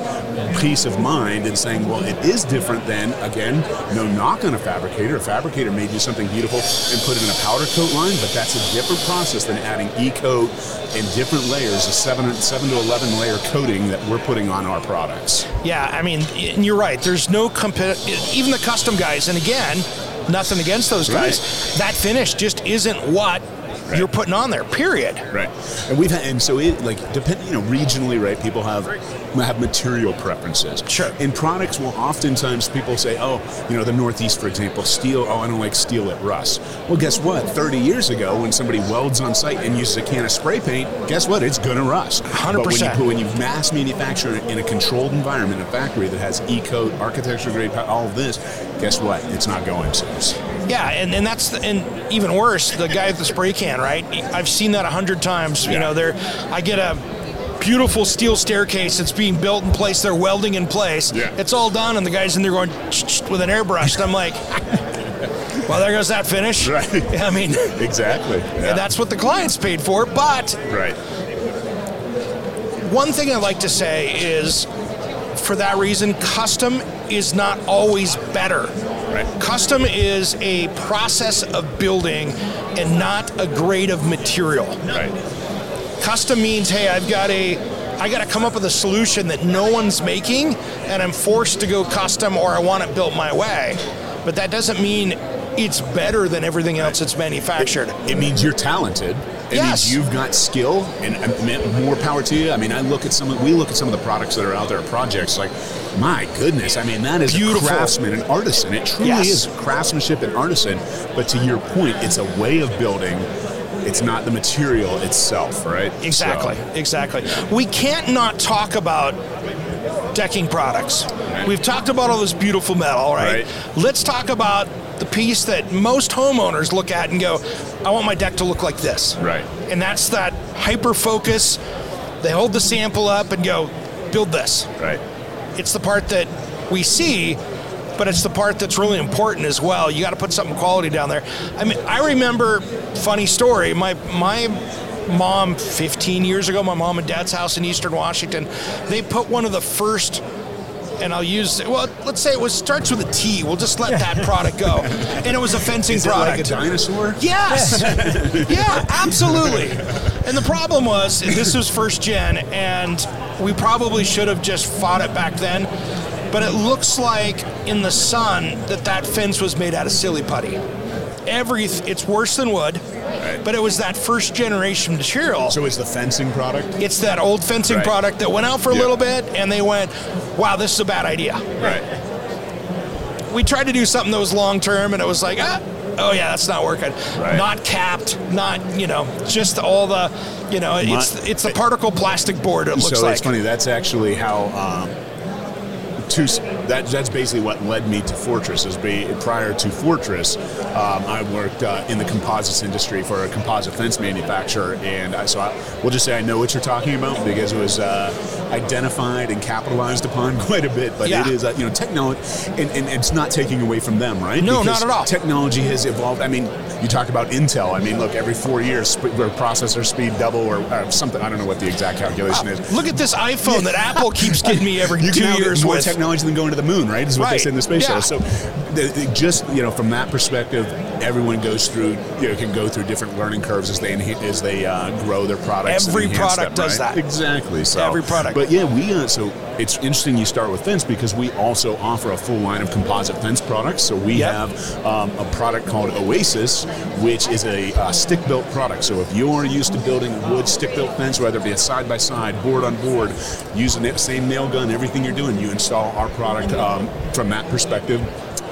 peace of mind and saying, well, it is different than, again, no knock on a fabricator. A fabricator may do something beautiful and put it in a powder coat line, but that's a different process than adding E-coat and different layers, a seven, seven to eleven layer coating that we're putting on our products. Yeah, I mean, and you're right. There's no competitor, even the custom guys, and again, nothing against those guys. Right. That finish just isn't what Right. you're putting on there, period. Right. And we've had, and so it, like, depend, you know, regionally, right, people have have material preferences. Sure. In products, well, oftentimes people say, oh, you know, the Northeast, for example, steel, oh, I don't like steel, it rusts. Well, guess what? thirty years ago, when somebody welds on site and uses a can of spray paint, guess what? It's going to rust. one hundred percent. But when you, when you mass manufacture in a controlled environment, a factory that has E-coat, architectural grade, all of this, guess what? It's not going to. Yeah, and, and that's, the, and even worse, the guy at the spray can, right? I've seen that a hundred times. Yeah. You know, there, I get a beautiful steel staircase that's being built in place. They're welding in place. Yeah. It's all done, and the guy's in there going with an airbrush. And I'm like, well, there goes that finish. Right. I mean, exactly. Yeah. And that's what the clients paid for. But right. One thing I like to say is, for that reason, custom is not always better. Right. Custom is a process of building and not a grade of material. Right. Custom means, hey, I've got a, I got to come up with a solution that no one's making, and I'm forced to go custom, or I want it built my way. But that doesn't mean it's better than everything else that's manufactured. It, it means you're talented. It yes. means you've got skill, and more power to you. I mean, I look at some of, we look at some of the products that are out there, projects, like, my goodness, I mean, that is beautiful. A craftsman, an artisan. It truly yes. is craftsmanship and artisan, but to your point, it's a way of building. It's not the material itself, right? Exactly, so. exactly. We can't not talk about decking products. Right. We've talked about all this beautiful metal, right? right? Let's talk about the piece that most homeowners look at and go, I want my deck to look like this. Right. And that's that hyper-focus. They hold the sample up and go, build this. Right. It's the part that we see, but it's the part that's really important as well. You got to put something quality down there. I mean, I remember, funny story, my my mom, fifteen years ago, my mom and dad's house in Eastern Washington, they put one of the first, and I'll use, well, let's say it was starts with a T. We'll just let that product go. And it was a fencing Is it product. Like a dinosaur? Yes. Yeah, absolutely. And the problem was, this was first gen, and we probably should have just fought it back then. But it looks like in the sun that that fence was made out of silly putty. Every it's worse than wood. Right. But it was that first generation material. So it's the fencing product? It's that old fencing right. product that went out for a yeah. little bit, and they went, wow, this is a bad idea. Right. We tried to do something that was long term, and it was like, ah, oh yeah, that's not working. Right. Not capped, not, you know, just all the, you know, it's it's the particle plastic board, it looks so like. So it's funny, that's actually how... Um, two, that, that's basically what led me to Fortress. Is be, prior to Fortress, um, I worked uh, in the composites industry for a composite fence manufacturer, and I, so I, we'll just say I know what you're talking about because it was uh, identified and capitalized upon quite a bit. But yeah. it is, uh, you know, technology, and, and it's not taking away from them, right? No, because not at all. Technology has evolved. I mean, you talk about Intel. I mean, look, every four years, sp- processor speed double or uh, something. I don't know what the exact calculation uh, is. Look at this iPhone that Apple keeps getting me every you two can now years get more with. Technology than going to the moon, right? Is what right. they say in the space yeah. show. So, the, the, just you know, from that perspective, everyone goes through, you know, can go through different learning curves as they as they uh, grow their products. Every product them, does right? that exactly. So every product. But yeah, we uh, so it's interesting you start with fence because we also offer a full line of composite fence products. So we yep. have um, a product called Oasis, which is a uh, stick-built product. So if you're used to building wood stick-built fence, whether it be a side-by-side, board-on-board, using the same nail gun, everything you're doing, you install our product um, from that perspective.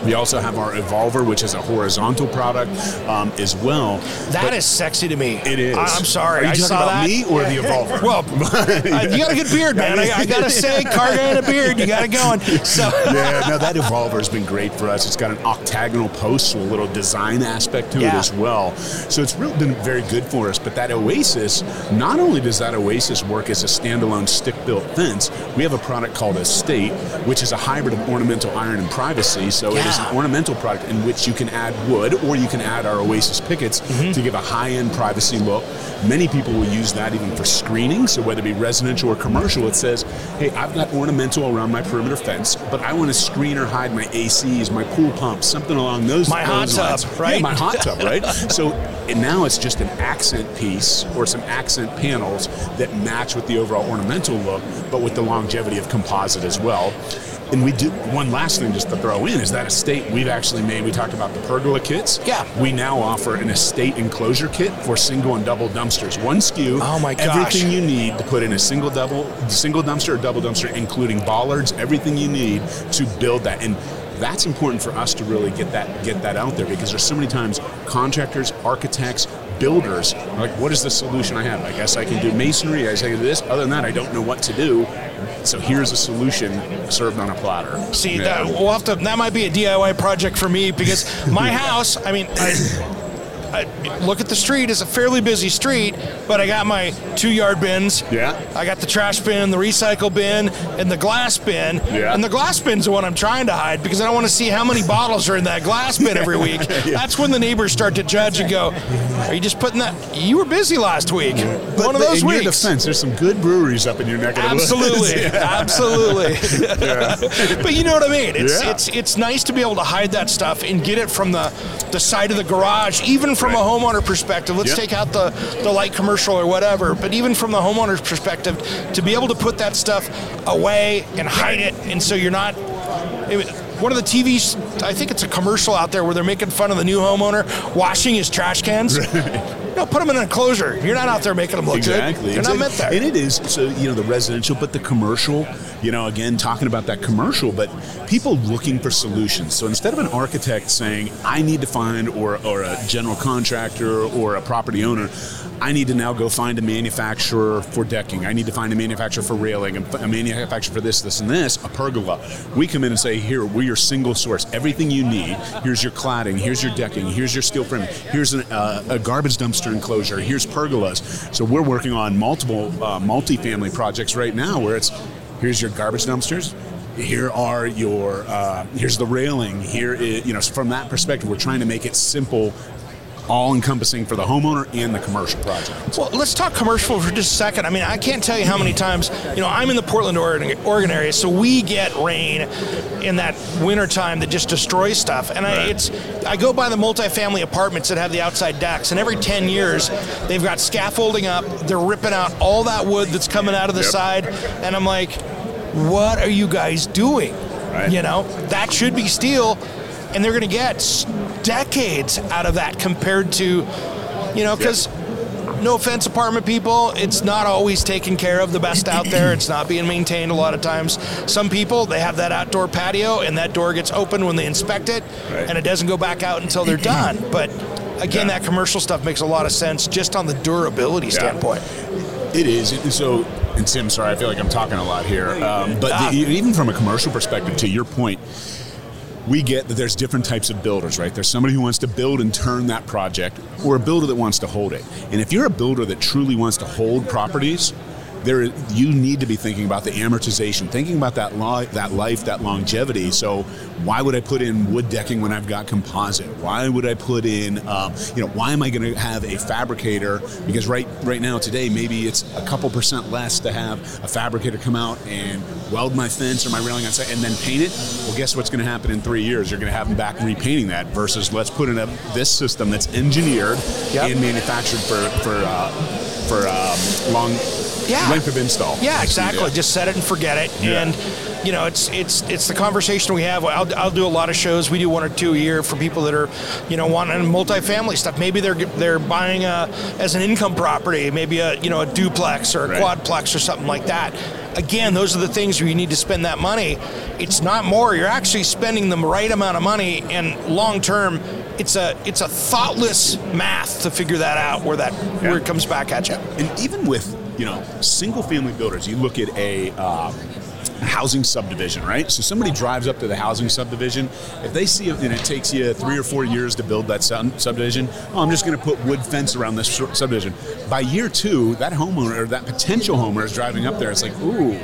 We also have our Evolver, which is a horizontal product um, as well. That but is sexy to me. It is. I, I'm sorry. Are you I talking about that? Me or the Evolver? Well, uh, you got a good beard, man. I, I got to say, Cargo and a beard, you got it going. So. Yeah, no, that Evolver's been great for us. It's got an octagonal post, so a little design aspect to yeah. it as well. So it's really been very good for us. But that Oasis, not only does that Oasis work as a standalone stick-built fence, we have a product called Estate, which is a hybrid of ornamental iron and privacy. So yeah. it is an ornamental product in which you can add wood or you can add our Oasis pickets mm-hmm. to give a high-end privacy look. Many people will use that even for screening. So whether it be residential or commercial, it says, hey, I've got ornamental around my perimeter fence, but I want to screen or hide my A Cs, my pool pumps, something along those my those hot lines. Tub, right? Yeah, my hot tub, right? So and now it's just an accent piece or some accent panels that match with the overall ornamental look, but with the longevity of composite as well. And we do one last thing just to throw in is that Estate we've actually made. We talked about the pergola kits. Yeah. We now offer an Estate enclosure kit for single and double dumpsters. One S K U. Oh my gosh. Everything you need to put in a single double, single dumpster or double dumpster, including bollards, everything you need to build that. And that's important for us to really get that get that out there because there's so many times contractors, architects, builders are like, what is the solution I have? I guess I can do masonry. I guess I can do this. Other than that, I don't know what to do. So here's a solution served on a platter. See, yeah. that, we'll have to, that might be a D I Y project for me because my house, I mean, I, I look at the street. It's a fairly busy street, but I got my two-yard bins. Yeah. I got the trash bin, the recycle bin, and the glass bin. Yeah. And the glass bin's the one I'm trying to hide because I don't want to see how many bottles are in that glass bin every week. yeah. That's when the neighbors start to judge and go, are you just putting that? You were busy last week. Yeah. But one of those in weeks. In your defense, there's some good breweries up in your neck of the woods. Absolutely, yeah. absolutely. Yeah. But you know what I mean. It's yeah. it's it's nice to be able to hide that stuff and get it from the, the side of the garage, even from right. a homeowner perspective. Let's yep. take out the, the light commercial or whatever, but even from the homeowner's perspective, to be able to put that stuff away and hide it, and so you're not... It, one of the T Vs, I think it's a commercial out there where they're making fun of the new homeowner washing his trash cans. Right. No, put them in an enclosure. You're not out there making them look exactly. good. You're exactly. not meant there. And it is, so, you know, the residential, but the commercial, you know, again, talking about that commercial, but people looking for solutions. So instead of an architect saying, I need to find, or, or a general contractor or a property owner, I need to now go find a manufacturer for decking. I need to find a manufacturer for railing, a manufacturer for this, this, and this, a pergola. We come in and say, here, we're your single source. Everything you need, here's your cladding, here's your decking, here's your steel framing, here's an, uh, a garbage dumpster enclosure. Here's pergolas. So we're working on multiple uh, multifamily projects right now where it's, here's your garbage dumpsters. Here are your, uh, here's the railing. Here is, you know, from that perspective, we're trying to make it simple, all-encompassing for the homeowner and the commercial project. Well, let's talk commercial for just a second. I mean, I can't tell you how many times, you know, I'm in the Portland, Oregon area, so we get rain in that wintertime that just destroys stuff. And right. I, it's, I go by the multifamily apartments that have the outside decks, and every ten years, they've got scaffolding up, they're ripping out all that wood that's coming out of the yep. side, and I'm like, what are you guys doing? Right. You know, that should be steel, and they're going to get decades out of that compared to, you know, because yep. no offense, apartment people, it's not always taken care of the best out there. It's not being maintained a lot of times. Some people, they have that outdoor patio and that door gets open when they inspect it right. and it doesn't go back out until they're done. But again, yeah. that commercial stuff makes a lot of sense just on the durability yeah. standpoint. It is. So and Tim, sorry, I feel like I'm talking a lot here. Um, but the, even from a commercial perspective, to your point, we get that there's different types of builders, right? There's somebody who wants to build and turn that project, or a builder that wants to hold it. And if you're a builder that truly wants to hold properties, there you need to be thinking about the amortization, thinking about that lo- that life, that longevity. So why would I put in wood decking when I've got composite? Why would I put in, um, you know, why am I going to have a fabricator? Because right right now, today, maybe it's a couple percent less to have a fabricator come out and weld my fence or my railing on site and then paint it. Well, guess what's going to happen in three years? You're going to have them back repainting that versus let's put in a, this system that's engineered yep. and manufactured for, for, uh, for um, long... Yeah. Length of install. Yeah, exactly. Just set it and forget it. Yeah. And, you know, it's it's it's the conversation we have. I'll, I'll do a lot of shows. We do one or two a year for people that are, you know, wanting multifamily stuff. Maybe they're they're buying a, as an income property, maybe a, you know, a duplex or a right. quadplex or something like that. Again, those are the things where you need to spend that money. It's not more. You're actually spending the right amount of money, and long term, it's a it's a thoughtless math to figure that out where that yeah. where it comes back at you. And even with you know, single-family builders, you look at a uh, housing subdivision, right? So somebody drives up to the housing subdivision. If they see it and it takes you three or four years to build that sub- subdivision, oh, I'm just going to put wood fence around this subdivision. By year two, that homeowner or that potential homeowner is driving up there. It's like, ooh,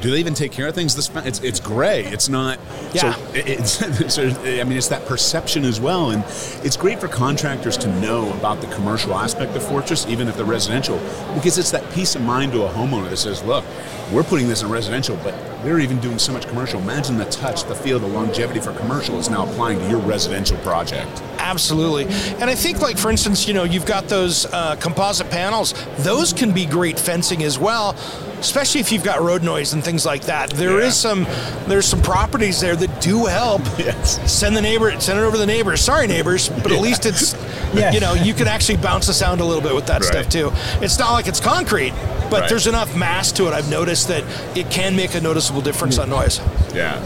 do they even take care of things? This It's, it's gray. It's not. Yeah. So it, it's, so, I mean, it's that perception as well. And it's great for contractors to know about the commercial aspect of Fortress, even if they're residential, because it's that peace of mind to a homeowner that says, look, we're putting this in residential, but we're even doing so much commercial. Imagine the touch, the feel, the longevity for commercial is now applying to your residential project. Absolutely. And I think, like, for instance, you know, you've got those uh, composite panels. Those can be great fencing as well, especially if you've got road noise and things like that. There yeah. is some, there's some properties there that do help. Yes. Send the neighbor, send it over to the neighbors. Sorry, neighbors, but yeah. at least it's, yes. you know, you can actually bounce the sound a little bit with that right. stuff too. It's not like it's concrete, but right. there's enough mass to it. I've noticed that it can make a noticeable difference mm. on noise. Yeah,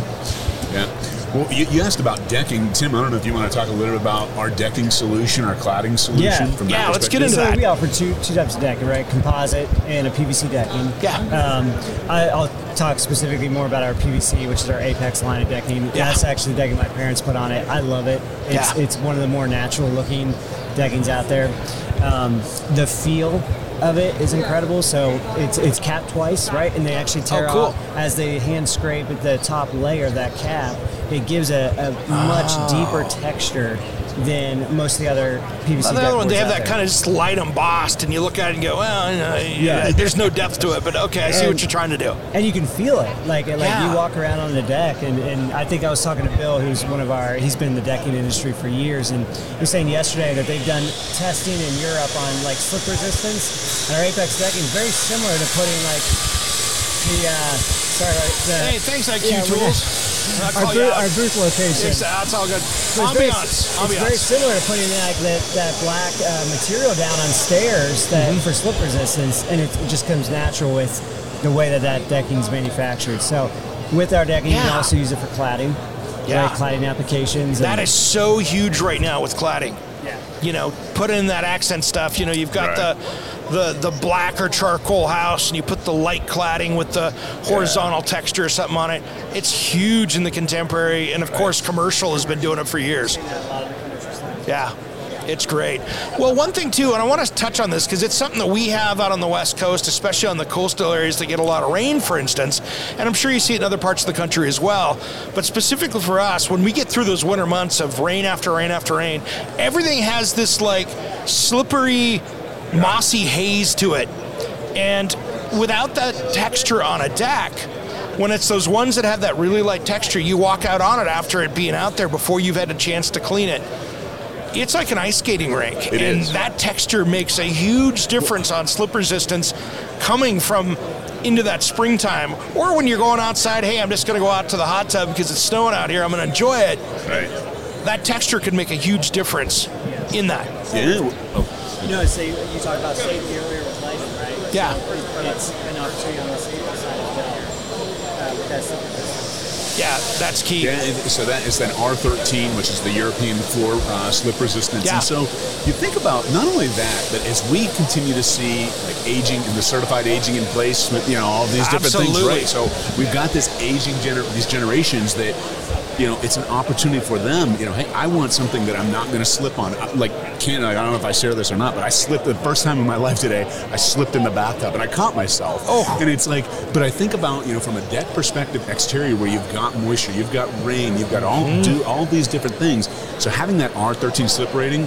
yeah. Well, you, you asked about decking. Tim, I don't know if you want to talk a little bit about our decking solution, our cladding solution. Yeah, from yeah that let's get into so that. We offer two two types of decking, right? Composite and a P V C decking. Yeah. Um, I, I'll talk specifically more about our P V C, which is our Apex line of decking. Yeah. That's actually the decking my parents put on it. I love it. It's, yeah. it's one of the more natural looking deckings out there. Um, the feel of it is incredible. So it's it's capped twice, right? And they actually tear oh, cool. off as they hand scrape at the top layer of that cap. It gives a, a much oh. deeper texture than most of the other P V C. Well, the other one, they have that there. kind of just light embossed, and you look at it and go, well, you know, yeah. there's no depth to it, but okay, I and, see what you're trying to do. And you can feel it. Like, like yeah. you walk around on the deck, and, and I think I was talking to Bill, who's one of our, he's been in the decking industry for years, and he was saying yesterday that they've done testing in Europe on, like, slip resistance, and our Apex decking is very similar to putting, like, the, uh, sorry, the... Hey, thanks, I Q yeah, Tools. Our, booth, our booth location. It's, that's all good. So it's ambiance. Very, it's very similar to putting like that, that black uh, material down on stairs that, mm-hmm. for slip resistance, and it, it just comes natural with the way that that decking's manufactured. So with our decking, yeah. you can also use it for cladding. Yeah. Right? Cladding applications. That and, is so huge right now with cladding. Yeah. You know, put in that accent stuff. You know, you've got right. the, the the black or charcoal house, and you put the light cladding with the horizontal yeah. texture or something on it. It's huge in the contemporary, and of right. course, commercial has been doing it for years. Yeah, it's great. Well, one thing too, and I want to touch on this because it's something that we have out on the West Coast, especially on the coastal areas that get a lot of rain, for instance, and I'm sure you see it in other parts of the country as well. But specifically for us, when we get through those winter months of rain after rain after rain, everything has this like slippery, mossy haze to it. And without that texture on a deck, when it's those ones that have that really light texture, you walk out on it after it being out there before you've had a chance to clean it. It's like an ice skating rink, it and is. That texture makes a huge difference on slip resistance coming from into that springtime. Or when you're going outside, hey, I'm just going to go out to the hot tub because it's snowing out here, I'm going to enjoy it. Right. That texture can make a huge difference yes. in that. Yeah. Oh. You know, so you, you talked about safety earlier with lighting, right? Yeah. So it's an opportunity on the safety side as well. Uh, with that slip resistance. Yeah, that's key. Yeah, so that is then R thirteen, which is the European floor uh, slip resistance. Yeah. And so you think about not only that, but as we continue to see like aging and the certified aging in place, with, you know, all these different Absolutely. Things, right? So we've got this aging gener- these generations that, you know, it's an opportunity for them. You know, hey, I want something that I'm not going to slip on. I, like, Ken, I don't know if I share this or not, but I slipped the first time in my life today. I slipped in the bathtub and I caught myself. Oh, and it's like, but I think about, you know, from a deck perspective, exterior where you've got moisture, you've got rain, you've got all mm-hmm. do all these different things. So having that R thirteen slip rating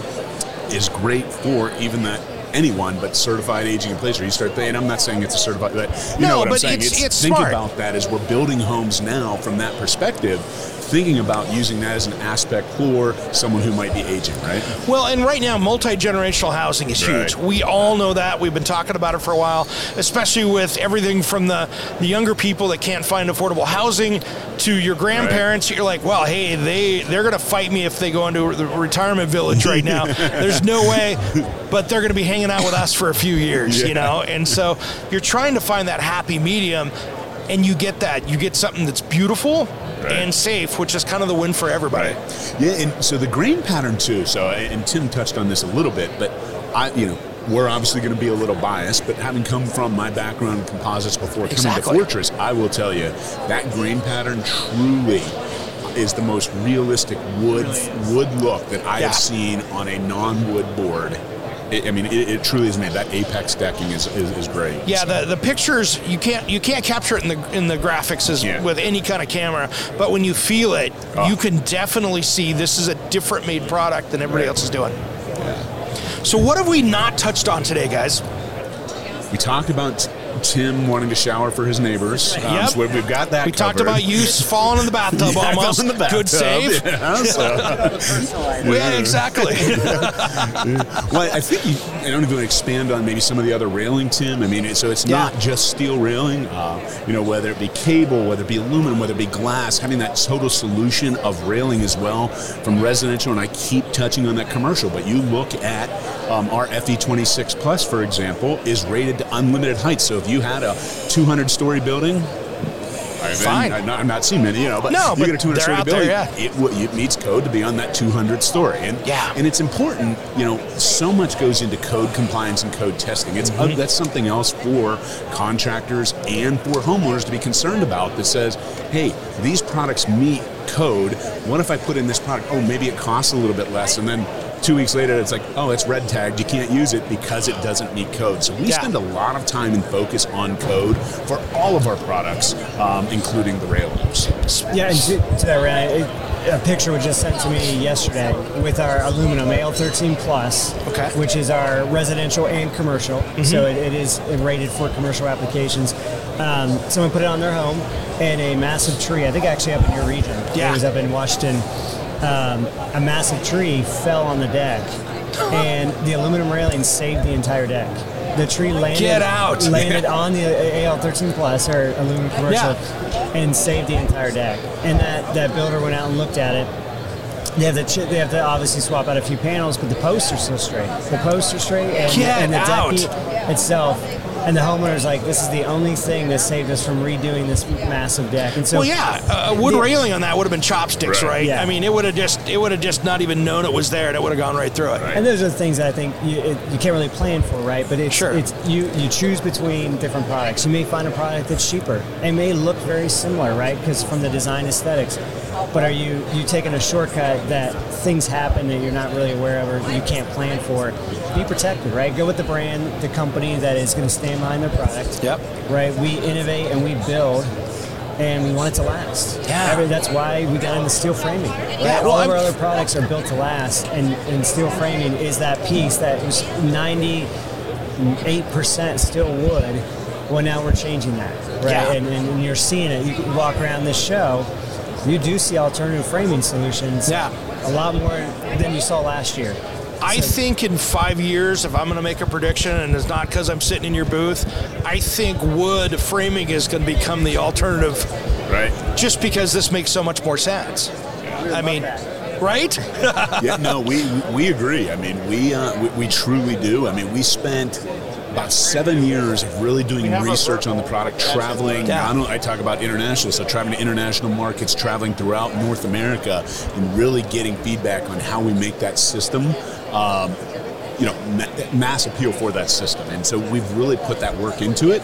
is great for even that. Anyone, but certified aging in place, or you start thinking, and I'm not saying it's a certified, but you no, know what I'm saying. It's, it's, it's think smart. About that as we're building homes now from that perspective, thinking about using that as an aspect for someone who might be aging, right? Well, and right now, multi-generational housing is right. huge. We all know that. We've been talking about it for a while, especially with everything from the, the younger people that can't find affordable housing to your grandparents. Right. You're like, well, hey, they, they're going to fight me if they go into the retirement village right now. There's no way, but they're going to be hanging out with us for a few years, yeah. you know, and so you're trying to find that happy medium, and you get that. You get something that's beautiful right. and safe, which is kind of the win for everybody. Right. Yeah, and so the grain pattern too. So, and Tim touched on this a little bit, but I, you know, we're obviously going to be a little biased, but having come from my background in composites before exactly. coming to Fortress, I will tell you that grain pattern truly is the most realistic wood really wood look that I yeah. have seen on a non-wood board. It, I mean, it, it truly is made. That Apex decking is, is, is great. Yeah, so. the, the pictures you can't you can't capture it in the in the graphics as, yeah. with any kind of camera, but when you feel it, oh. you can definitely see this is a different made product than everybody right. else is doing. Yeah. So what have we not touched on today, guys? We talked about Tim wanting to shower for his neighbors. Um, yep. So we've got that We covered. Talked about you falling in the bathtub yeah, almost. In the bathtub. Good save. Yeah, so. yeah exactly. Well, I think you, I don't even expand on maybe some of the other railing, Tim. I mean, so it's yeah. not just steel railing, uh, you know, whether it be cable, whether it be aluminum, whether it be glass, having that total solution of railing as well from residential, and I keep touching on that commercial, but you look at um, our F E twenty-six plus, for example, is rated to unlimited height. So if you had a two hundred story building, I've Fine. Been, I've, not, I've not seen many, you know, but no, you but get a two hundred story building, there, yeah. it, it needs code to be on that two hundred story. And, yeah. and it's important, you know, so much goes into code compliance and code testing. It's mm-hmm. uh, that's something else for contractors and for homeowners to be concerned about that says, hey, these products meet code. What if I put in this product? Oh, maybe it costs a little bit less. And then two weeks later, it's like, oh, it's red tagged. You can't use it because it doesn't meet code. So we yeah. spend a lot of time and focus on code for all of our products, um, including the railings. Yeah, and to that, Ryan, a picture was just sent to me yesterday with our aluminum A L thirteen plus, okay. which is our residential and commercial. Mm-hmm. So it, it is rated for commercial applications. Um, someone put it on their home, and a massive tree, I think actually up in your region. Yeah. It was up in Washington. Um, a massive tree fell on the deck, and the aluminum railing saved the entire deck. The tree landed, Get out. landed on the A L thirteen plus, or aluminum commercial, yeah. and saved the entire deck. And that, that builder went out and looked at it. They have, to, they have to obviously swap out a few panels, but the posts are still straight. The posts are straight, and, and the deck itself. And the homeowner's like, this is the only thing that saved us from redoing this massive deck. And so, well, yeah, a wood the, railing on that would have been chopsticks, right? right? Yeah. I mean, it would have just it would have just not even known it was there, and it would have gone right through it. Right. And those are the things that I think you, it, you can't really plan for, right? But it's, sure. it's you you choose between different products. You may find a product that's cheaper. It may look very similar, right? Because from the design aesthetics. But are you you taking a shortcut that things happen that you're not really aware of or you can't plan for? Be protected, right? Go with the brand, the company that is going to stand behind their product. Yep. Right? We innovate and we build, and we want it to last. Yeah. I mean, that's why we got into steel framing. Right? Yeah, well, all of our I'm... other products are built to last, and, and steel framing is that piece that was ninety-eight percent steel wood. Well, now we're changing that, right? Yeah. And, and, and you're seeing it. You can walk around this show. You do see alternative framing solutions yeah. a lot more than you saw last year. I so. think in five years, if I'm going to make a prediction, and it's not because I'm sitting in your booth, I think wood framing is going to become the alternative. Right. Just because this makes so much more sense. Yeah. I mean... That. Right? yeah, no, we we agree. I mean, we, uh, we we truly do. I mean, we spent about seven years of really doing research on the product, traveling. Yeah. I, I talk about international, so traveling to international markets, traveling throughout North America, and really getting feedback on how we make that system, um, you know, ma- mass appeal for that system. And so we've really put that work into it.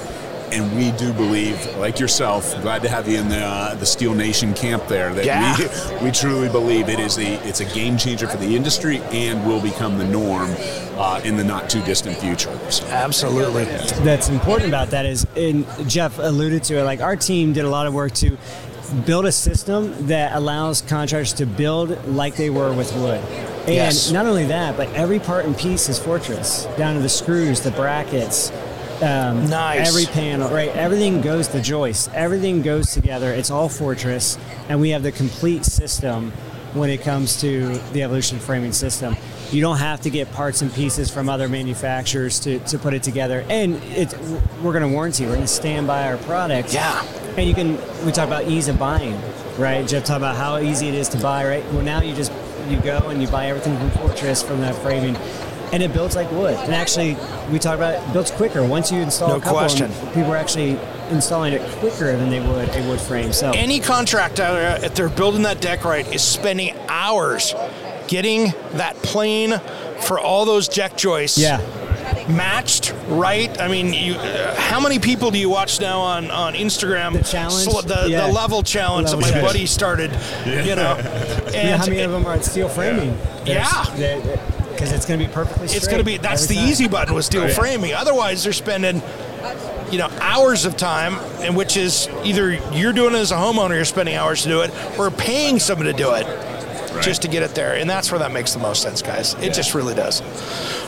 And we do believe, like yourself, glad to have you in the uh, the Steel Nation camp there, that yeah. we we truly believe it is the it's a game changer for the industry and will become the norm uh, in the not too distant future. So. Absolutely. Yeah. That's important about that is, and Jeff alluded to it, like our team did a lot of work to build a system that allows contractors to build like they were with wood. And yes. not only that, but every part and piece is Fortress, down to the screws, the brackets. Um, nice. Every panel, right? Everything goes to joist. Everything goes together. It's all Fortress, and we have the complete system when it comes to the Evolution framing system. You don't have to get parts and pieces from other manufacturers to, to put it together. And it, we're going to warranty. We're going to stand by our product. Yeah. And you can. We talk about ease of buying, right? Jeff talked about how easy it is to buy, right? Well, now you just you go and you buy everything from Fortress from that framing. And it builds like wood. And actually, we talk about it, it builds quicker. Once you install no a couple, question. People are actually installing it quicker than they would a wood frame. So any contractor, if they're building that deck right, is spending hours getting that plane for all those deck joists yeah. matched right. I mean, you, uh, how many people do you watch now on, on Instagram? The challenge. Sl- the, yeah. the level challenge the level that my challenge. buddy started, yeah. you know. And you know how many it, of them are at steel framing? Yeah. They're, they're, Because it's going to be perfectly straight. It's going to be, that's the time. Easy button with steel oh, yeah. framing. Otherwise, they're spending, you know, hours of time, and which is either you're doing it as a homeowner, you're spending hours to do it, or paying someone to do it right. just to get it there. And that's where that makes the most sense, guys. It yeah. just really does.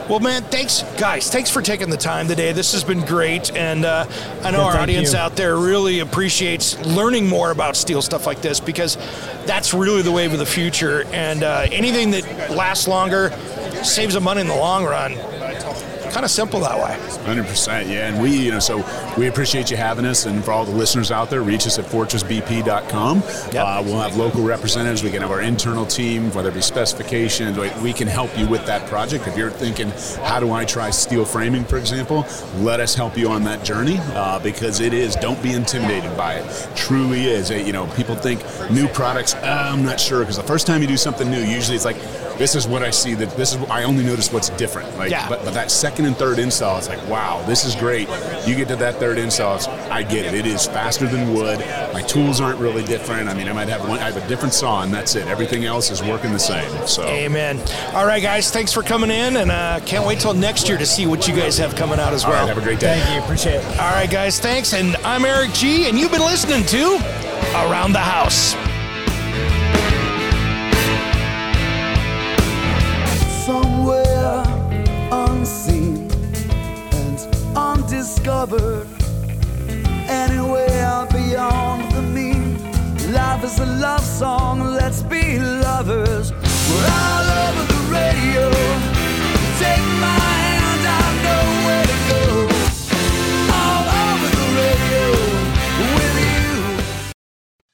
Well, man, thanks, guys. Thanks for taking the time today. This has been great, and uh, I know yeah, our audience you. out there really appreciates learning more about steel stuff like this, because that's really the wave of the future, and uh, anything that lasts longer saves them money in the long run. Kind of simple that way. one hundred percent, yeah. And we, you know, so we appreciate you having us. And for all the listeners out there, reach us at fortress b p dot com. Yep. Uh, we'll have local representatives. We can have our internal team, whether it be specifications. We can help you with that project. If you're thinking, how do I try steel framing, for example, let us help you on that journey uh, because it is, don't be intimidated by it. Truly is. It, you know, people think new products, uh, I'm not sure, because the first time you do something new, usually it's like, this is what I see. That this is I only notice what's different. Like, yeah. but, but that second and third install, it's like, wow, this is great. You get to that third install, it's, I get it. It is faster than wood. My tools aren't really different. I mean, I might have one. I have a different saw, and that's it. Everything else is working the same. So, amen. All right, guys, thanks for coming in, and uh, can't wait till next year to see what you guys have coming out as well. All right, have a great day. Thank you. Appreciate it. All right, guys, thanks. And I'm Eric G, and you've been listening to Around the House. Somewhere unseen and undiscovered, anywhere beyond the mean. Life is a love song, let's be lovers. We're all over the radio. Take my hand, I know where to go. All over the radio with you.